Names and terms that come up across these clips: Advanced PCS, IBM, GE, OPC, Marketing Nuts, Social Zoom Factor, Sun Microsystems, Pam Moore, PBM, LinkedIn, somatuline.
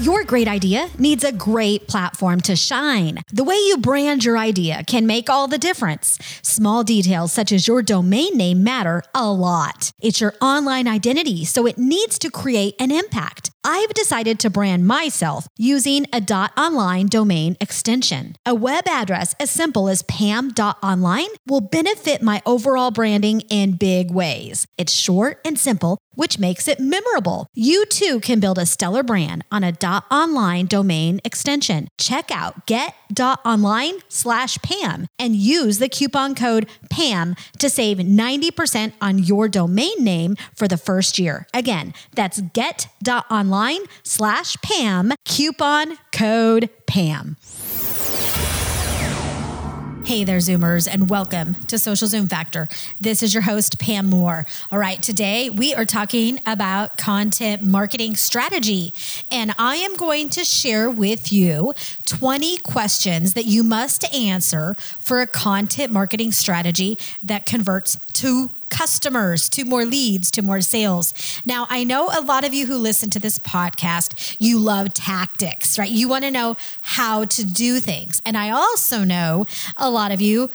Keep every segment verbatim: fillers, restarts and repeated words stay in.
Your great idea needs a great platform to shine. The way you brand your idea can make all the difference. Small details such as your domain name matter a lot. It's your online identity, so it needs to create an impact. I've decided to brand myself using a .online domain extension. A web address as simple as pam dot online will benefit my overall branding in big ways. It's short and simple, which makes it memorable. You too can build a stellar brand on a .online domain extension. Check out get.online slash Pam and use the coupon code PAM to save ninety percent on your domain name for the first year. Again, that's get.online slash Pam, coupon code PAM. Hey there, Zoomers, and welcome to Social Zoom Factor. This is your host, Pam Moore. All right, today we are talking about content marketing strategy, and I am going to share with you twenty questions that you must answer for a content marketing strategy that converts to customers, to more leads, to more sales. Now, I know a lot of you who listen to this podcast, you love tactics, right? You want to know how to do things. And I also know a lot of you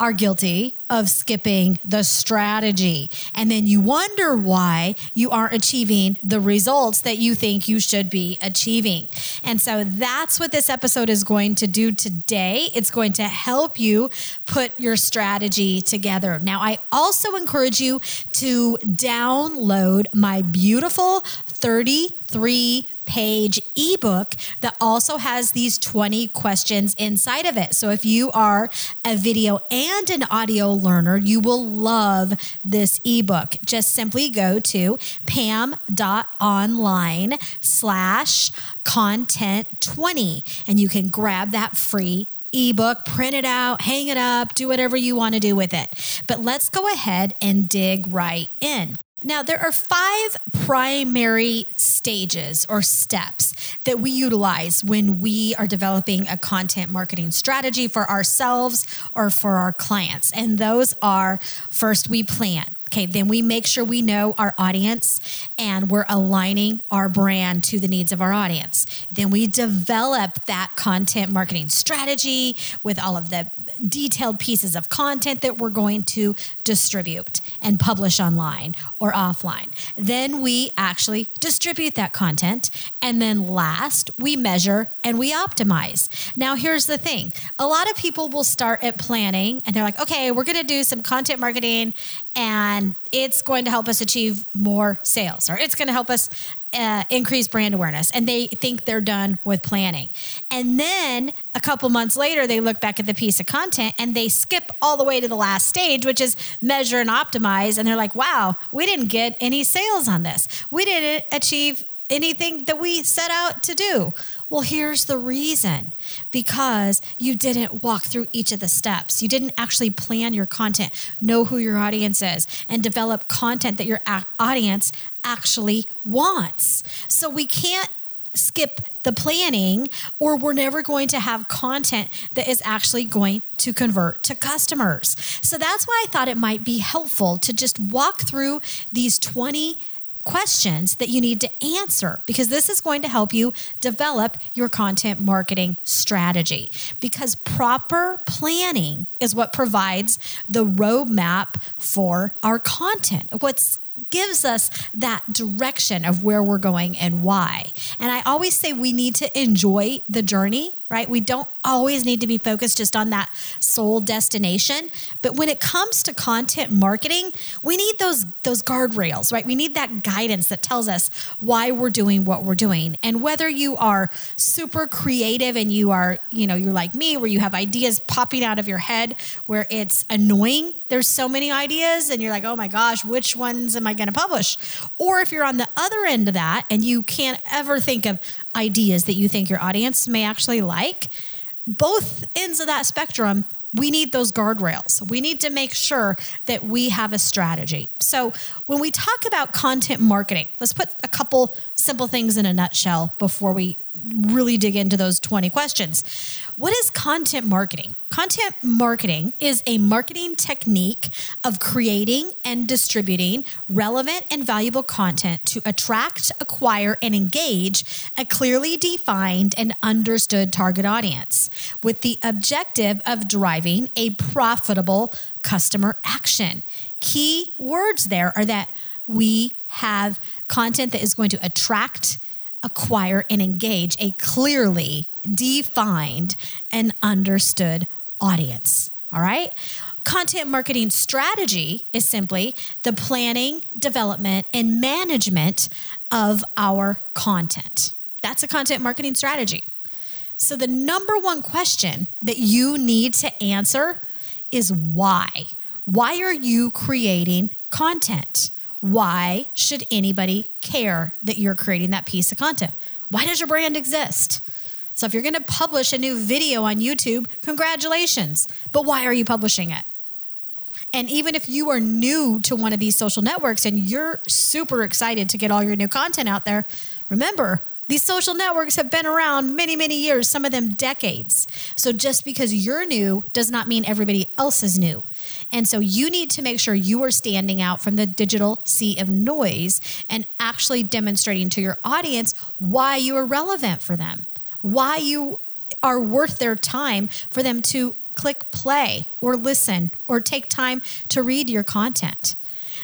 are guilty of skipping the strategy. And then you wonder why you aren't achieving the results that you think you should be achieving. And so that's what this episode is going to do today. It's going to help you put your strategy together. Now, I also encourage you to download my beautiful thirty-three page ebook that also has these twenty questions inside of it. So if you are a video and an audio learner, you will love this ebook. Just simply go to pam dot online slash content twenty and you can grab that free ebook, print it out, hang it up, do whatever you want to do with it. But let's go ahead and dig right in. Now, there are five primary stages or steps that we utilize when we are developing a content marketing strategy for ourselves or for our clients. And those are, first, we plan. Okay, then we make sure we know our audience and we're aligning our brand to the needs of our audience. Then we develop that content marketing strategy with all of the detailed pieces of content that we're going to distribute and publish online or offline. Then we actually distribute that content. And then last, we measure and we optimize. Now, here's the thing. A lot of people will start at planning and they're like, okay, we're going to do some content marketing and it's going to help us achieve more sales, or it's going to help us Uh, increase brand awareness, and they think they're done with planning. And then a couple months later, they look back at the piece of content and they skip all the way to the last stage, which is measure and optimize. And they're like, wow, we didn't get any sales on this. We didn't achieve anything that we set out to do. Well, here's the reason. Because you didn't walk through each of the steps. You didn't actually plan your content, know who your audience is, and develop content that your audience actually wants. So we can't skip the planning, or we're never going to have content that is actually going to convert to customers. So that's why I thought it might be helpful to just walk through these twenty questions that you need to answer, because this is going to help you develop your content marketing strategy, because proper planning is what provides the roadmap for our content, what gives us that direction of where we're going and why. And I always say we need to enjoy the journey right? We don't always need to be focused just on that sole destination. But when it comes to content marketing, we need those, those guardrails, right? We need that guidance that tells us why we're doing what we're doing. And whether you are super creative and you are, you know, you're like me, where you have ideas popping out of your head, where it's annoying, there's so many ideas and you're like, oh my gosh, which ones am I going to publish? Or if you're on the other end of that and you can't ever think of ideas that you think your audience may actually like, both ends of that spectrum, we need those guardrails. We need to make sure that we have a strategy. So when we talk about content marketing, let's put a couple simple things in a nutshell before we really dig into those twenty questions. What is content marketing? Content marketing is a marketing technique of creating and distributing relevant and valuable content to attract, acquire, and engage a clearly defined and understood target audience with the objective of driving a profitable customer action. Key words there are that we have content that is going to attract, acquire, and engage a clearly defined and understood audience, all right? Content marketing strategy is simply the planning, development, and management of our content. That's a content marketing strategy. So the number one question that you need to answer is why? Why are you creating content? Why should anybody care that you're creating that piece of content? Why does your brand exist? So if you're going to publish a new video on YouTube, congratulations. But why are you publishing it? And even if you are new to one of these social networks and you're super excited to get all your new content out there, remember, these social networks have been around many, many years, some of them decades. So just because you're new does not mean everybody else is new. And so you need to make sure you are standing out from the digital sea of noise and actually demonstrating to your audience why you are relevant for them, why you are worth their time for them to click play or listen or take time to read your content.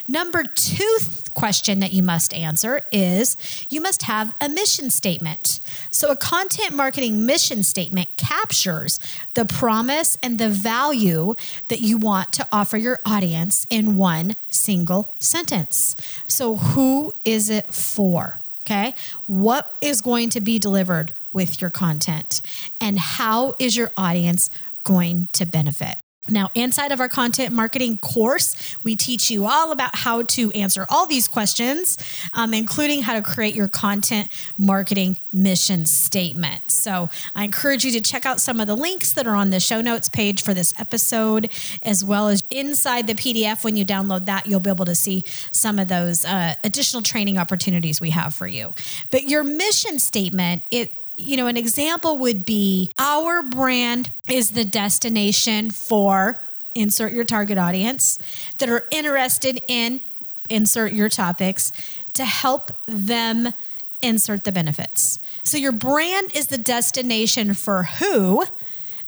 Number two th- question that you must answer is you must have a mission statement. So a content marketing mission statement captures the promise and the value that you want to offer your audience in one single sentence. So who is it for? Okay. What is going to be delivered with your content, and how is your audience going to benefit? Now, inside of our content marketing course, we teach you all about how to answer all these questions, um, including how to create your content marketing mission statement. So I encourage you to check out some of the links that are on the show notes page for this episode, as well as inside the P D F. When you download that, you'll be able to see some of those uh, additional training opportunities we have for you. But your mission statement, it You know, an example would be our brand is the destination for, insert your target audience, that are interested in, insert your topics, to help them insert the benefits. So your brand is the destination for who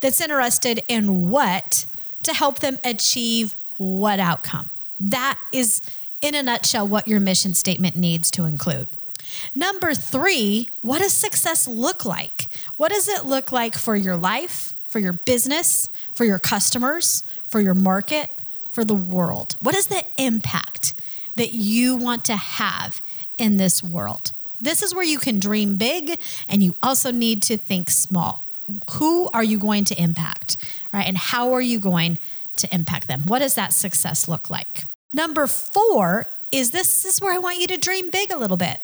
that's interested in what to help them achieve what outcome. That is, in a nutshell, what your mission statement needs to include. Number three, what does success look like? What does it look like for your life, for your business, for your customers, for your market, for the world? What is the impact that you want to have in this world? This is where you can dream big, and you also need to think small. Who are you going to impact, right? And how are you going to impact them? What does that success look like? Number four is this, this is where I want you to dream big a little bit.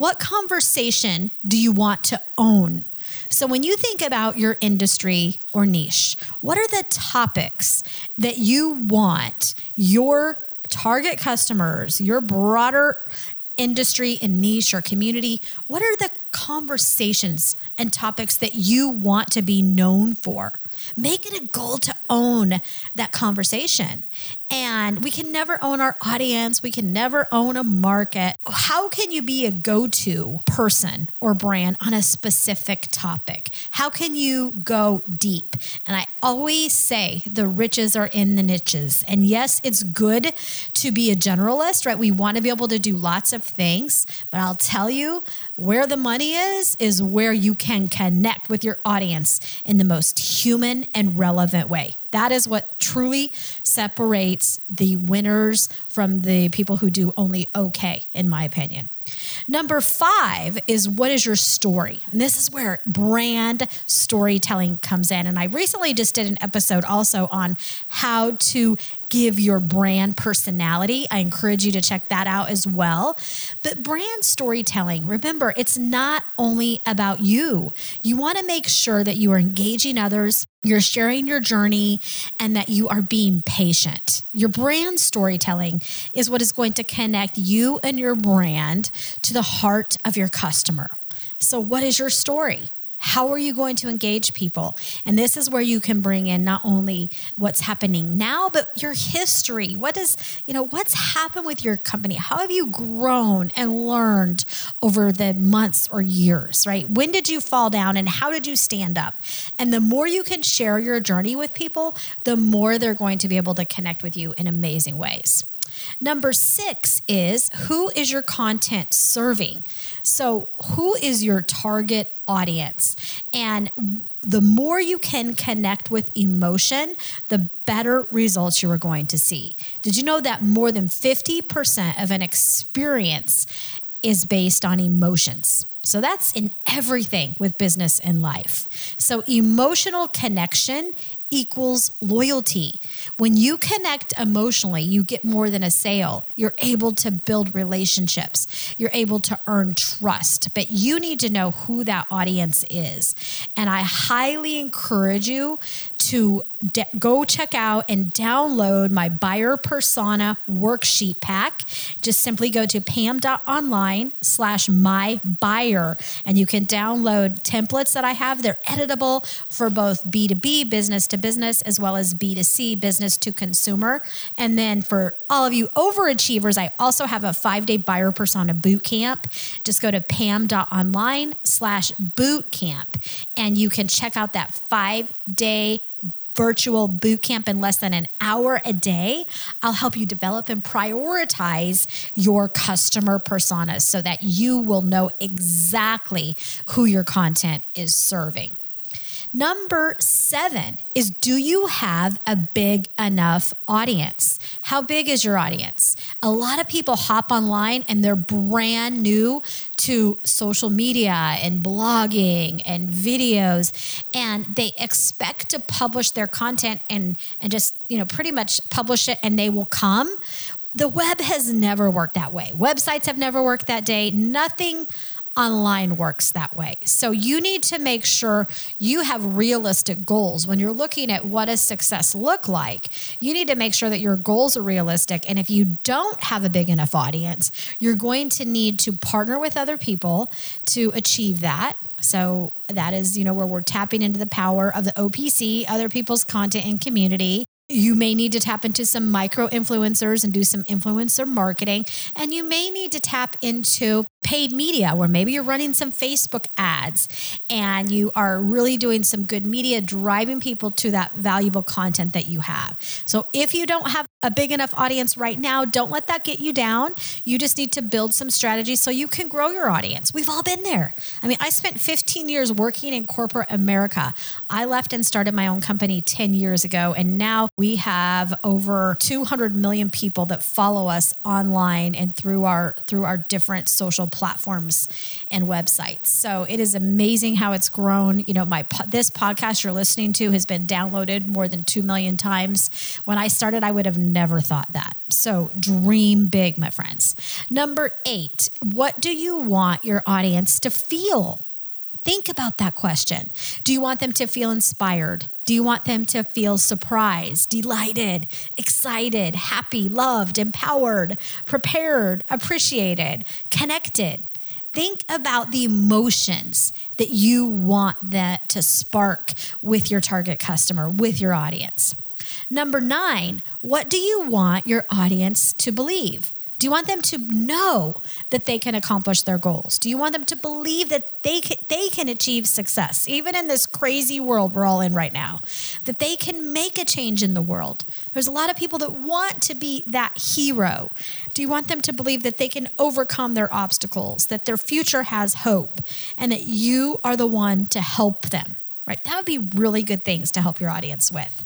What conversation do you want to own? So when you think about your industry or niche, what are the topics that you want your target customers, your broader industry and niche or community, what are the conversations and topics that you want to be known for? Make it a goal to own that conversation. And we can never own our audience. We can never own a market. How can you be a go-to person or brand on a specific topic? How can you go deep? And I always say the riches are in the niches. And yes, it's good to be a generalist, right? We want to be able to do lots of things, but I'll tell you where the money is, is where you can connect with your audience in the most human and relevant way. That is what truly separates the winners from the people who do only okay, in my opinion. Number five is, what is your story? And this is where brand storytelling comes in. And I recently just did an episode also on how to give your brand personality. I encourage you to check that out as well. But brand storytelling, remember, it's not only about you. You want to make sure that you are engaging others, you're sharing your journey, and that you are being patient. Your brand storytelling is what is going to connect you and your brand to the heart of your customer. So what is your story? How are you going to engage people? And this is where you can bring in not only what's happening now, but your history. What is, you know, what's happened with your company? How have you grown and learned over the months or years, right? When did you fall down and how did you stand up? And the more you can share your journey with people, the more they're going to be able to connect with you in amazing ways. Number six is, who is your content serving? So who is your target audience? And the more you can connect with emotion, the better results you are going to see. Did you know that more than fifty percent of an experience is based on emotions? So that's in everything with business and life. So emotional connection equals loyalty. When you connect emotionally, you get more than a sale. You're able to build relationships. You're able to earn trust, but you need to know who that audience is. And I highly encourage you to de- go check out and download my buyer persona worksheet pack. Just simply go to pam.online slash my buyer, and you can download templates that I have. They're editable for both B to B, business to business, as well as B to C, business to consumer. And then for all of you overachievers, I also have a five-day buyer persona boot camp. Just go to pam.online slash boot camp, and you can check out that five-day virtual boot camp in less than an hour a day. I'll help you develop and prioritize your customer personas so that you will know exactly who your content is serving. Number seven is, do you have a big enough audience? How big is your audience? A lot of people hop online and they're brand new to social media and blogging and videos, and they expect to publish their content and, and just, you know, pretty much publish it and they will come. The web has never worked that way. Websites have never worked that day. Nothing online works that way. So you need to make sure you have realistic goals. When you're looking at what does success look like, you need to make sure that your goals are realistic. And if you don't have a big enough audience, you're going to need to partner with other people to achieve that. So that is, you know, where we're tapping into the power of the O P C, other people's content and community. You may need to tap into some micro influencers and do some influencer marketing. And you may need to tap into paid media, where maybe you're running some Facebook ads and you are really doing some good media, driving people to that valuable content that you have. So if you don't have a big enough audience right now, don't let that get you down. You just need to build some strategies so you can grow your audience. We've all been there. I mean, I spent fifteen years working in corporate America. I left and started my own company ten years ago, and now we have over two hundred million people that follow us online and through our through our different social platforms and websites. So it is amazing how it's grown. You know, my this podcast you're listening to has been downloaded more than two million times. When I started, I would have never thought that. So dream big, my friends. Number eight, what do you want your audience to feel? Think about that question. Do you want them to feel inspired? Do you want them to feel surprised, delighted, excited, happy, loved, empowered, prepared, appreciated, connected? Think about the emotions that you want that to spark with your target customer, with your audience. Number nine, what do you want your audience to believe? Do you want them to know that they can accomplish their goals? Do you want them to believe that they can, they can achieve success, even in this crazy world we're all in right now, that they can make a change in the world? There's a lot of people that want to be that hero. Do you want them to believe that they can overcome their obstacles, that their future has hope, and that you are the one to help them, right? That would be really good things to help your audience with.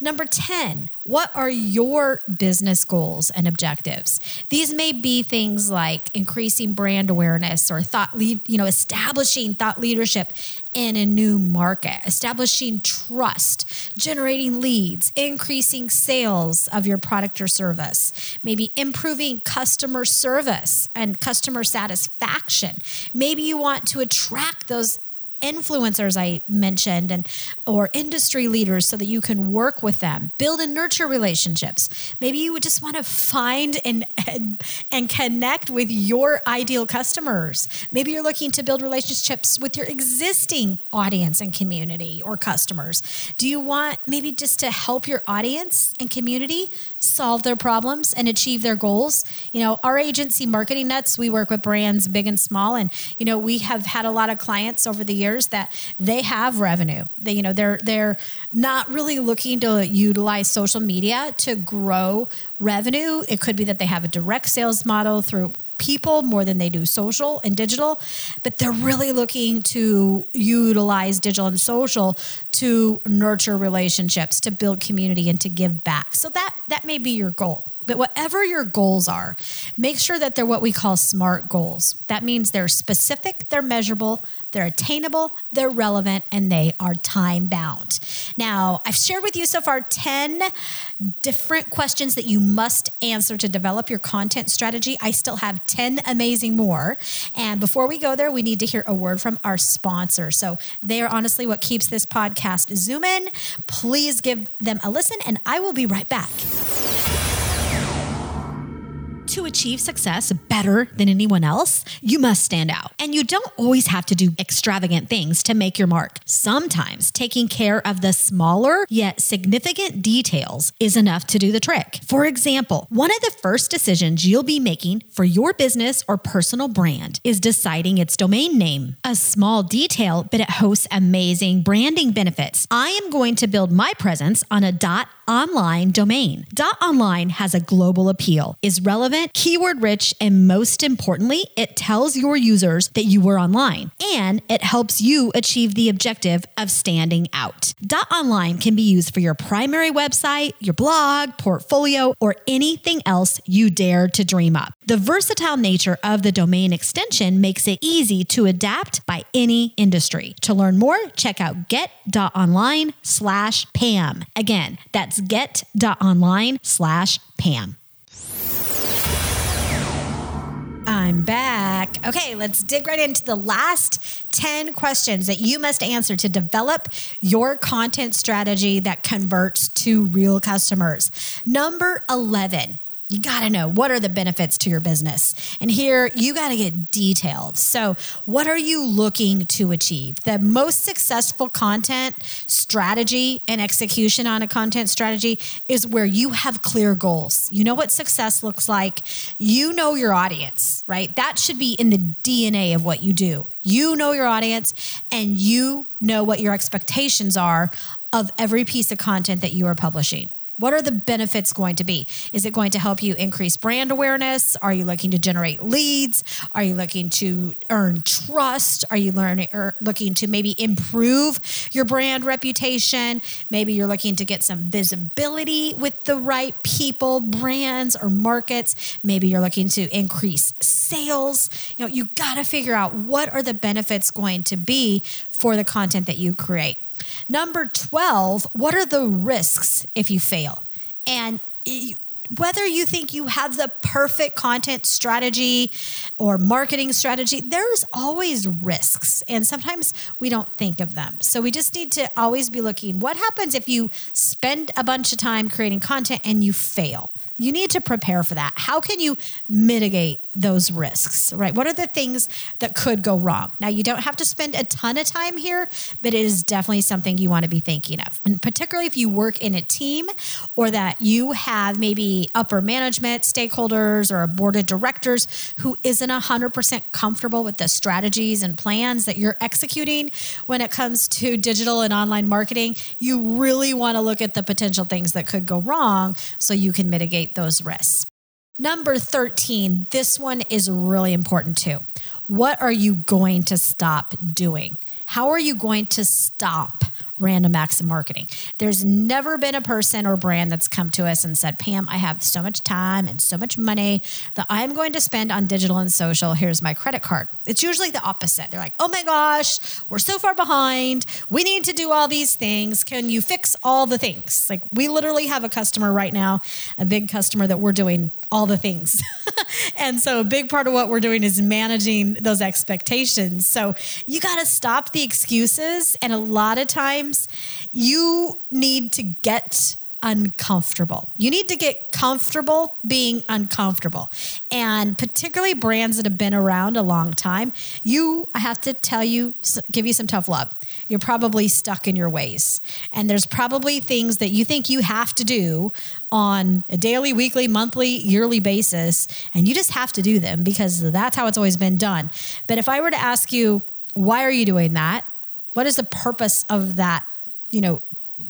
Number ten, what are your business goals and objectives? These may be things like increasing brand awareness or thought lead, you know, establishing thought leadership in a new market, establishing trust, generating leads, increasing sales of your product or service, maybe improving customer service and customer satisfaction. Maybe you want to attract those influencers I mentioned and or industry leaders so that you can work with them, build and nurture relationships. Maybe you would just want to find and, and and connect with your ideal customers. Maybe you're looking to build relationships with your existing audience and community or customers. Do you want maybe just to help your audience and community solve their problems and achieve their goals? You know, our agency Marketing Nuts, we work with brands big and small, and you know, we have had a lot of clients over the years that they have revenue. They, you know, they're they're not really looking to utilize social media to grow revenue. It could be that they have a direct sales model through people more than they do social and digital, but they're really looking to utilize digital and social to nurture relationships, to build community, and to give back. So that that may be your goal. But whatever your goals are, make sure that they're what we call SMART goals. That means they're specific, they're measurable, they're attainable, they're relevant, and they are time-bound. Now, I've shared with you so far ten different questions that you must answer to develop your content strategy. I still have ten amazing more. And before we go there, we need to hear a word from our sponsor. So they are honestly what keeps this podcast zooming. Please give them a listen, and I will be right back. To achieve success better than anyone else, you must stand out. And you don't always have to do extravagant things to make your mark. Sometimes taking care of the smaller yet significant details is enough to do the trick. For example, one of the first decisions you'll be making for your business or personal brand is deciding its domain name. A small detail, but it hosts amazing branding benefits. I am going to build my presence on a .online domain. .online has a global appeal, is relevant, keyword rich, and most importantly, it tells your users that you were online, and it helps you achieve the objective of standing out. .online can be used for your primary website, your blog, portfolio, or anything else you dare to dream up. The versatile nature of the domain extension makes it easy to adapt by any industry. To learn more, check out get.online slash Pam. Again, that's get.online slash Pam. I'm back. Okay, let's dig right into the last ten questions that you must answer to develop your content strategy that converts to real customers. Number eleven. You got to know, what are the benefits to your business? And here you got to get detailed. So what are you looking to achieve? The most successful content strategy and execution on a content strategy is where you have clear goals. You know what success looks like. You know your audience, right? That should be in the D N A of what you do. You know your audience, and you know what your expectations are of every piece of content that you are publishing. What are the benefits going to be? Is it going to help you increase brand awareness? Are you looking to generate leads? Are you looking to earn trust? Are you learning, or looking to maybe improve your brand reputation? Maybe you're looking to get some visibility with the right people, brands, or markets. Maybe you're looking to increase sales. You know, you got to figure out what are the benefits going to be for the content that you create. Number twelve, what are the risks if you fail? And whether you think you have the perfect content strategy or marketing strategy, there's always risks. And sometimes we don't think of them. So we just need to always be looking, what happens if you spend a bunch of time creating content and you fail? You need to prepare for that. How can you mitigate those risks, right? What are the things that could go wrong? Now, you don't have to spend a ton of time here, but it is definitely something you want to be thinking of. And particularly if you work in a team or that you have maybe upper management, stakeholders, or a board of directors who isn't one hundred percent comfortable with the strategies and plans that you're executing when it comes to digital and online marketing, you really want to look at the potential things that could go wrong so you can mitigate those risks. Number thirteen, this one is really important too. What are you going to stop doing? How are you going to stop random acts of marketing? There's never been a person or brand that's come to us and said, Pam, I have so much time and so much money that I'm going to spend on digital and social. Here's my credit card. It's usually the opposite. They're like, oh my gosh, we're so far behind. We need to do all these things. Can you fix all the things? Like, we literally have a customer right now, a big customer that we're doing all the things. And so a big part of what we're doing is managing those expectations. So you got to stop the excuses. And a lot of times you need to get uncomfortable. You need to get comfortable being uncomfortable. And particularly brands that have been around a long time, you, I have to tell you, give you some tough love. You're probably stuck in your ways. And there's probably things that you think you have to do on a daily, weekly, monthly, yearly basis. And you just have to do them because that's how it's always been done. But if I were to ask you, why are you doing that? What is the purpose of that, you know,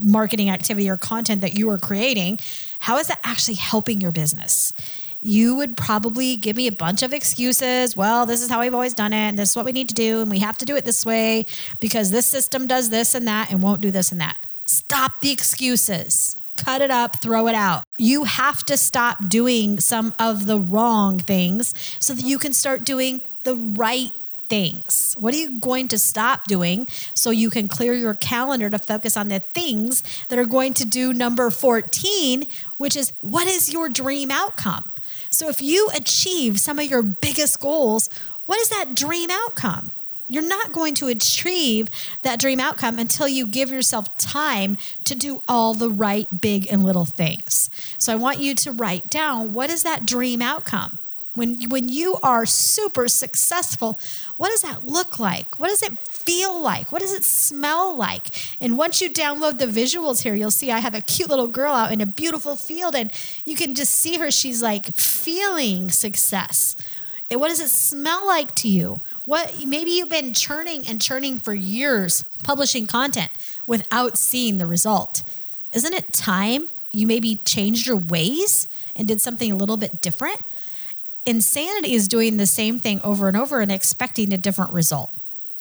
marketing activity or content that you are creating? How is that actually helping your business? You would probably give me a bunch of excuses. Well, this is how I've always done it, and this is what we need to do, and we have to do it this way because this system does this and that and won't do this and that. Stop the excuses. Cut it up, throw it out. You have to stop doing some of the wrong things so that you can start doing the right things. What are you going to stop doing so you can clear your calendar to focus on the things that are going to do number fourteen, which is, what is your dream outcome? So if you achieve some of your biggest goals, what is that dream outcome? You're not going to achieve that dream outcome until you give yourself time to do all the right big and little things. So I want you to write down, what is that dream outcome? When, when you are super successful, what does that look like? What does it feel like? What does it smell like? And once you download the visuals here, you'll see I have a cute little girl out in a beautiful field, and you can just see her. She's like feeling success. What does it smell like to you? What, maybe you've been churning and churning for years, publishing content without seeing the result. Isn't it time you maybe changed your ways and did something a little bit different? Insanity is doing the same thing over and over and expecting a different result.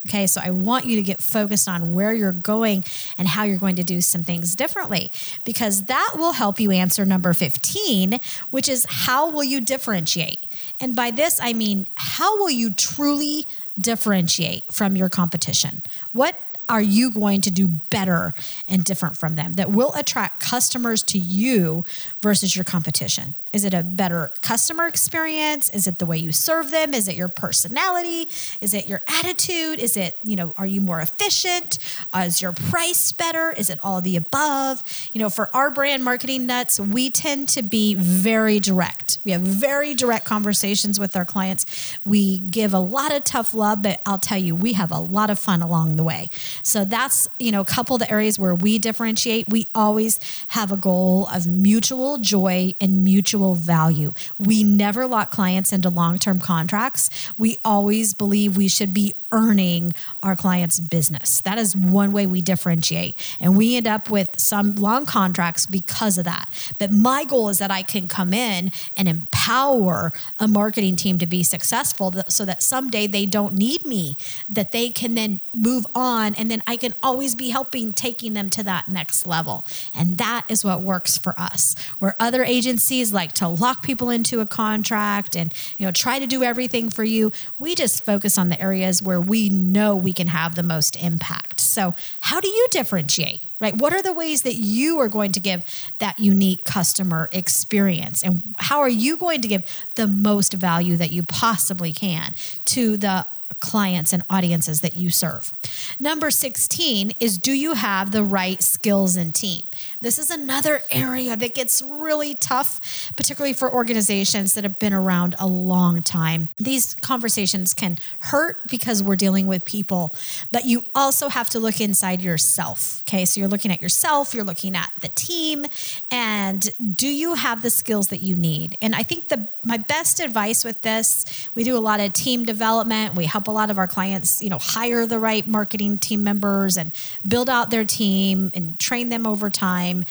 Okay, so I want you to get focused on where you're going and how you're going to do some things differently, because that will help you answer number fifteen, which is, how will you differentiate? And by this, I mean, how will you truly differentiate from your competition? What are you going to do better and different from them that will attract customers to you versus your competition? Is it a better customer experience? Is it the way you serve them? Is it your personality? Is it your attitude? Is it, you know, are you more efficient? Uh, is your price better? Is it all the above? You know, for our brand Marketing Nuts, we tend to be very direct. We have very direct conversations with our clients. We give a lot of tough love, but I'll tell you, we have a lot of fun along the way. So that's, you know, a couple of the areas where we differentiate. We always have a goal of mutual joy and mutual value. We never lock clients into long-term contracts. We always believe we should be earning our clients' business. That is one way we differentiate. And we end up with some long contracts because of that. But my goal is that I can come in and empower a marketing team to be successful so that someday they don't need me, that they can then move on, and then I can always be helping, taking them to that next level. And that is what works for us. Where other agencies like to lock people into a contract and, you know, try to do everything for you, we just focus on the areas where we know we can have the most impact. So how do you differentiate, right? What are the ways that you are going to give that unique customer experience? And how are you going to give the most value that you possibly can to the clients and audiences that you serve. Number sixteen is, do you have the right skills and team? This is another area that gets really tough, particularly for organizations that have been around a long time. These conversations can hurt because we're dealing with people, but you also have to look inside yourself. Okay, so you're looking at yourself, you're looking at the team, and do you have the skills that you need? And I think the my best advice with this, we do a lot of team development. We help a lot of our clients, you know, hire the right marketing team members and build out their team and train them over time.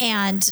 And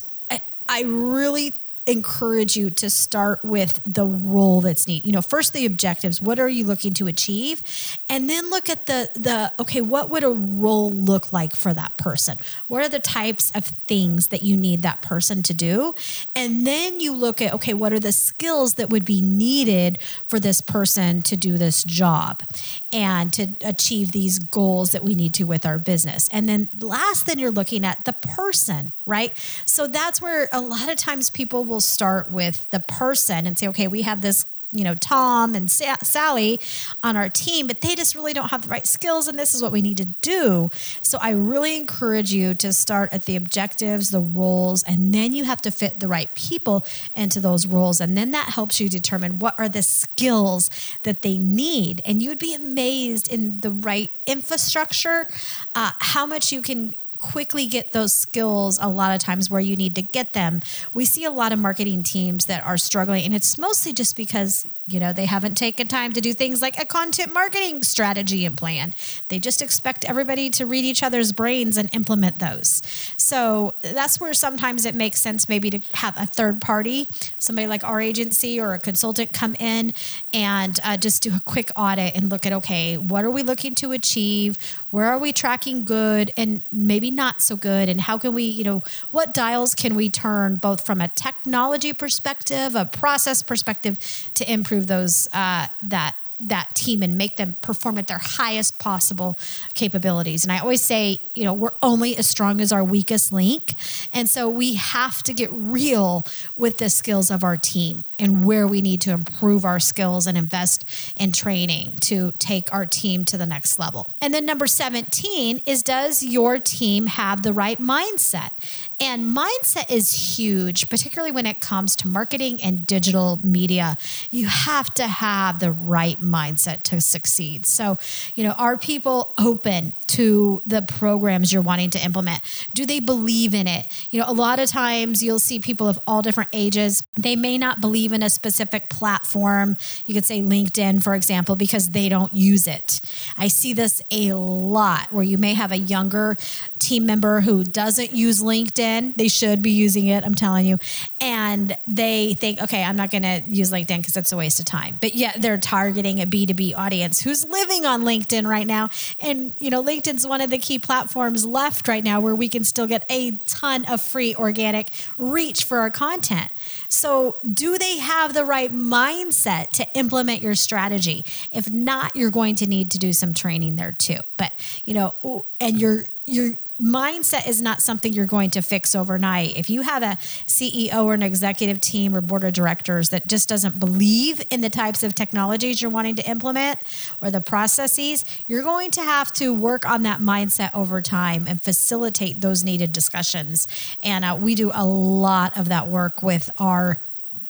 I really encourage you to start with the role that's needed. You know, first the objectives, what are you looking to achieve? And then look at the, the, okay, what would a role look like for that person? What are the types of things that you need that person to do? And then you look at, okay, what are the skills that would be needed for this person to do this job and to achieve these goals that we need to with our business? And then last, then you're looking at the person, right? So that's where a lot of times people will We'll start with the person and say, okay, we have this, you know, Tom and Sa- Sally on our team, but they just really don't have the right skills, and this is what we need to do. So I really encourage you to start at the objectives, the roles, and then you have to fit the right people into those roles. And then that helps you determine what are the skills that they need. And you'd be amazed in the right infrastructure, uh, how much you can quickly get those skills a lot of times where you need to get them. We see a lot of marketing teams that are struggling, and it's mostly just because, you know, they haven't taken time to do things like a content marketing strategy and plan. They just expect everybody to read each other's brains and implement those. So that's where sometimes it makes sense maybe to have a third party, somebody like our agency or a consultant, come in and uh, just do a quick audit and look at, okay, what are we looking to achieve? Where are we tracking good and maybe not so good? And how can we, you know, what dials can we turn both from a technology perspective, a process perspective, to improve those uh, that that team and make them perform at their highest possible capabilities. And I always say, you know, we're only as strong as our weakest link, and so we have to get real with the skills of our team and where we need to improve our skills and invest in training to take our team to the next level. And then number seventeen is, does your team have the right mindset? And mindset is huge, particularly when it comes to marketing and digital media. You have to have the right mindset to succeed. So, you know, are people open to the programs you're wanting to implement? Do they believe in it? You know, a lot of times you'll see people of all different ages. They may not believe in a specific platform. You could say LinkedIn, for example, because they don't use it. I see this a lot where you may have a younger team member who doesn't use LinkedIn. They should be using it, I'm telling you. And they think, okay, I'm not going to use LinkedIn because it's a waste of time. But yet they're targeting a B two B audience who's living on LinkedIn right now. And, you know, LinkedIn's one of the key platforms left right now where we can still get a ton of free organic reach for our content. So do they have the right mindset to implement your strategy? If not, you're going to need to do some training there too. But, you know, and you're, you're, mindset is not something you're going to fix overnight. If you have a C E O or an executive team or board of directors that just doesn't believe in the types of technologies you're wanting to implement or the processes, you're going to have to work on that mindset over time and facilitate those needed discussions. And uh, we do a lot of that work with our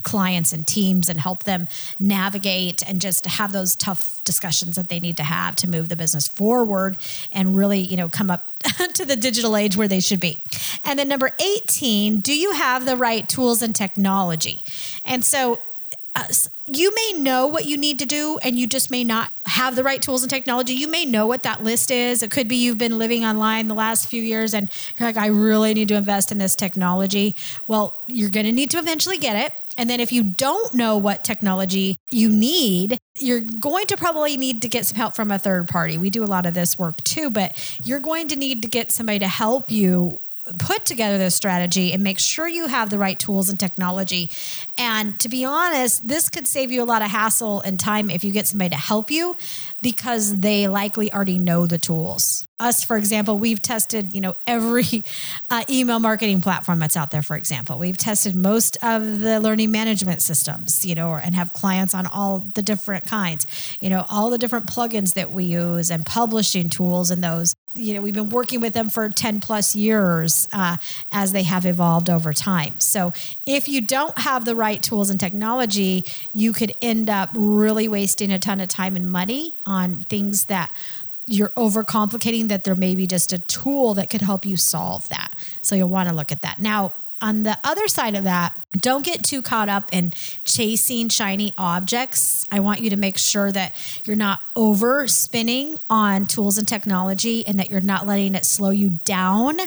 clients and teams and help them navigate and just have those tough discussions that they need to have to move the business forward and really, you know, come up to the digital age where they should be. And then number eighteen, do you have the right tools and technology? And so uh, you may know what you need to do, and you just may not have the right tools and technology. You may know what that list is. It could be you've been living online the last few years and you're like, I really need to invest in this technology. Well, you're going to need to eventually get it. And then if you don't know what technology you need, you're going to probably need to get some help from a third party. We do a lot of this work too, but you're going to need to get somebody to help you put together this strategy and make sure you have the right tools and technology. And to be honest, this could save you a lot of hassle and time if you get somebody to help you, because they likely already know the tools. Us, for example, we've tested, you know, every uh, email marketing platform that's out there, for example. We've tested most of the learning management systems, you know, or, and have clients on all the different kinds, you know, all the different plugins that we use and publishing tools and those. You know, we've been working with them for ten plus years uh, as they have evolved over time. So if you don't have the right tools and technology, you could end up really wasting a ton of time and money on things that you're overcomplicating, that there may be just a tool that could help you solve that. So you'll want to look at that. Now, on the other side of that, don't get too caught up in chasing shiny objects. I want you to make sure that you're not overspending on tools and technology, and that you're not letting it slow you down,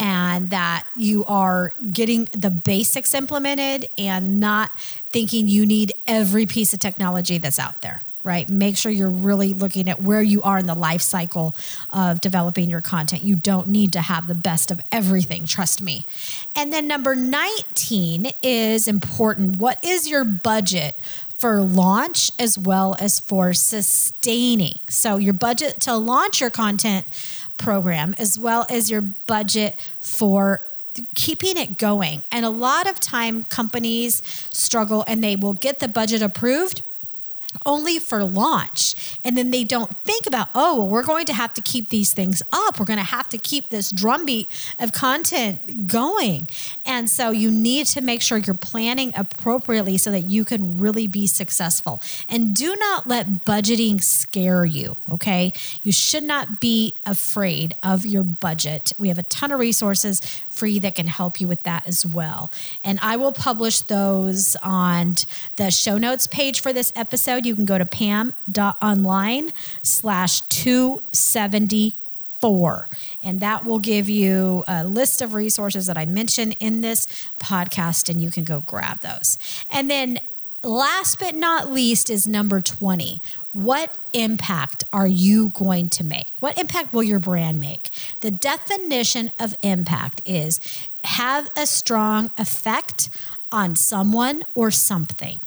and that you are getting the basics implemented and not thinking you need every piece of technology that's out there. Right? Make sure you're really looking at where you are in the life cycle of developing your content. You don't need to have the best of everything, trust me. And then number nineteen is important. What is your budget for launch as well as for sustaining? So your budget to launch your content program as well as your budget for keeping it going. And a lot of time companies struggle, and they will get the budget approved only for launch. And then they don't think about, oh, well, we're going to have to keep these things up. We're going to have to keep this drumbeat of content going. And so you need to make sure you're planning appropriately so that you can really be successful. And do not let budgeting scare you, okay? You should not be afraid of your budget. We have a ton of resources free that can help you with that as well. And I will publish those on the show notes page for this episode. You can go to pam dot online slash two seventy-four. And that will give you a list of resources that I mentioned in this podcast, and you can go grab those. And then last but not least is number twenty. What impact are you going to make? What impact will your brand make? The definition of impact is have a strong effect on someone or something.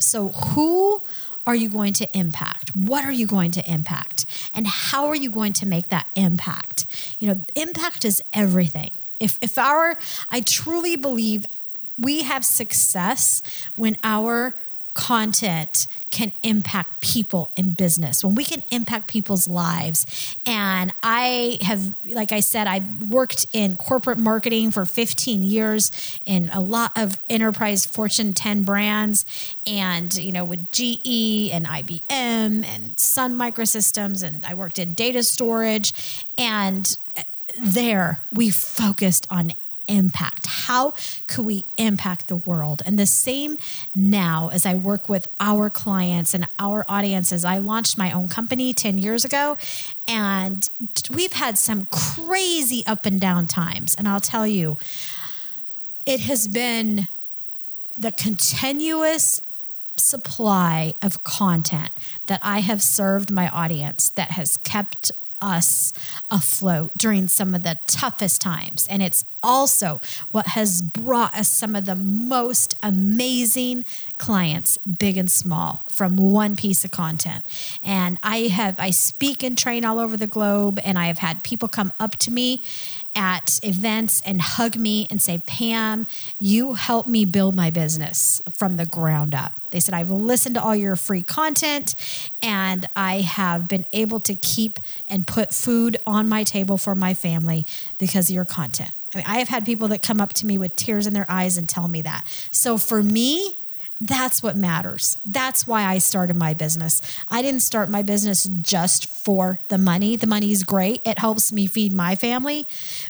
So who are you going to impact? What are you going to impact? And how are you going to make that impact? You know, impact is everything. If if our, I truly believe we have success when our content can impact people in business, when we can impact people's lives. And I have, like I said, I worked in corporate marketing for fifteen years in a lot of enterprise Fortune ten brands, and, you know, with G E and I B M and Sun Microsystems, and I worked in data storage. And there we focused on impact. How could we impact the world? And the same now as I work with our clients and our audiences. I launched my own company ten years ago, and we've had some crazy up and down times. And I'll tell you, it has been the continuous supply of content that I have served my audience that has kept us afloat during some of the toughest times. And it's also what has brought us some of the most amazing clients, big and small, from one piece of content. And I have, I speak and train all over the globe, and I have had people come up to me at events and hug me and say, Pam, you helped me build my business from the ground up. They said, I've listened to all your free content, and I have been able to keep and put food on my table for my family because of your content. I mean, I have had people that come up to me with tears in their eyes and tell me that. So for me, that's what matters. That's why I started my business. I didn't start my business just for the money. The money is great. It helps me feed my family.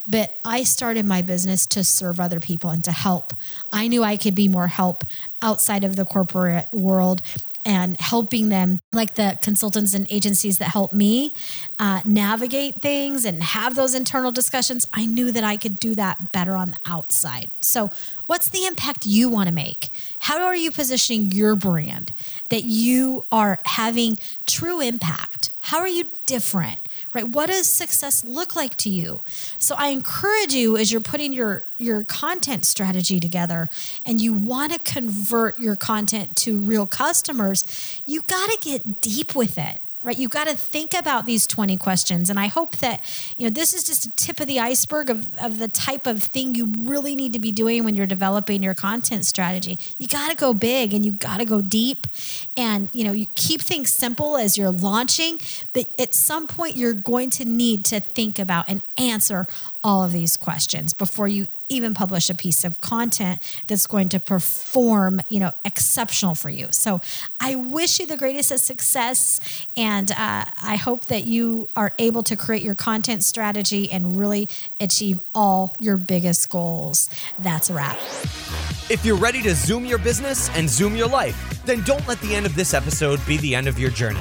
But I started my business to serve other people and to help. I knew I could be more help outside of the corporate world and helping them, like the consultants and agencies that help me uh, navigate things and have those internal discussions. I knew that I could do that better on the outside. So what's the impact you want to make? How are you positioning your brand that you are having true impact? How are you different, right? What does success look like to you? So I encourage you, as you're putting your, your content strategy together and you want to convert your content to real customers, you got to get deep with it, right? You got to think about these twenty questions. And I hope that, you know, this is just a tip of the iceberg of, of the type of thing you really need to be doing when you're developing your content strategy. You got to go big and you got to go deep. And, you know, you keep things simple as you're launching, but at some point you're going to need to think about and answer all of these questions before you even publish a piece of content that's going to perform, you know, exceptional for you. So I wish you the greatest of success. And uh, I hope that you are able to create your content strategy and really achieve all your biggest goals. That's a wrap. If you're ready to Zoom your business and Zoom your life, then don't let the end of this episode be the end of your journey.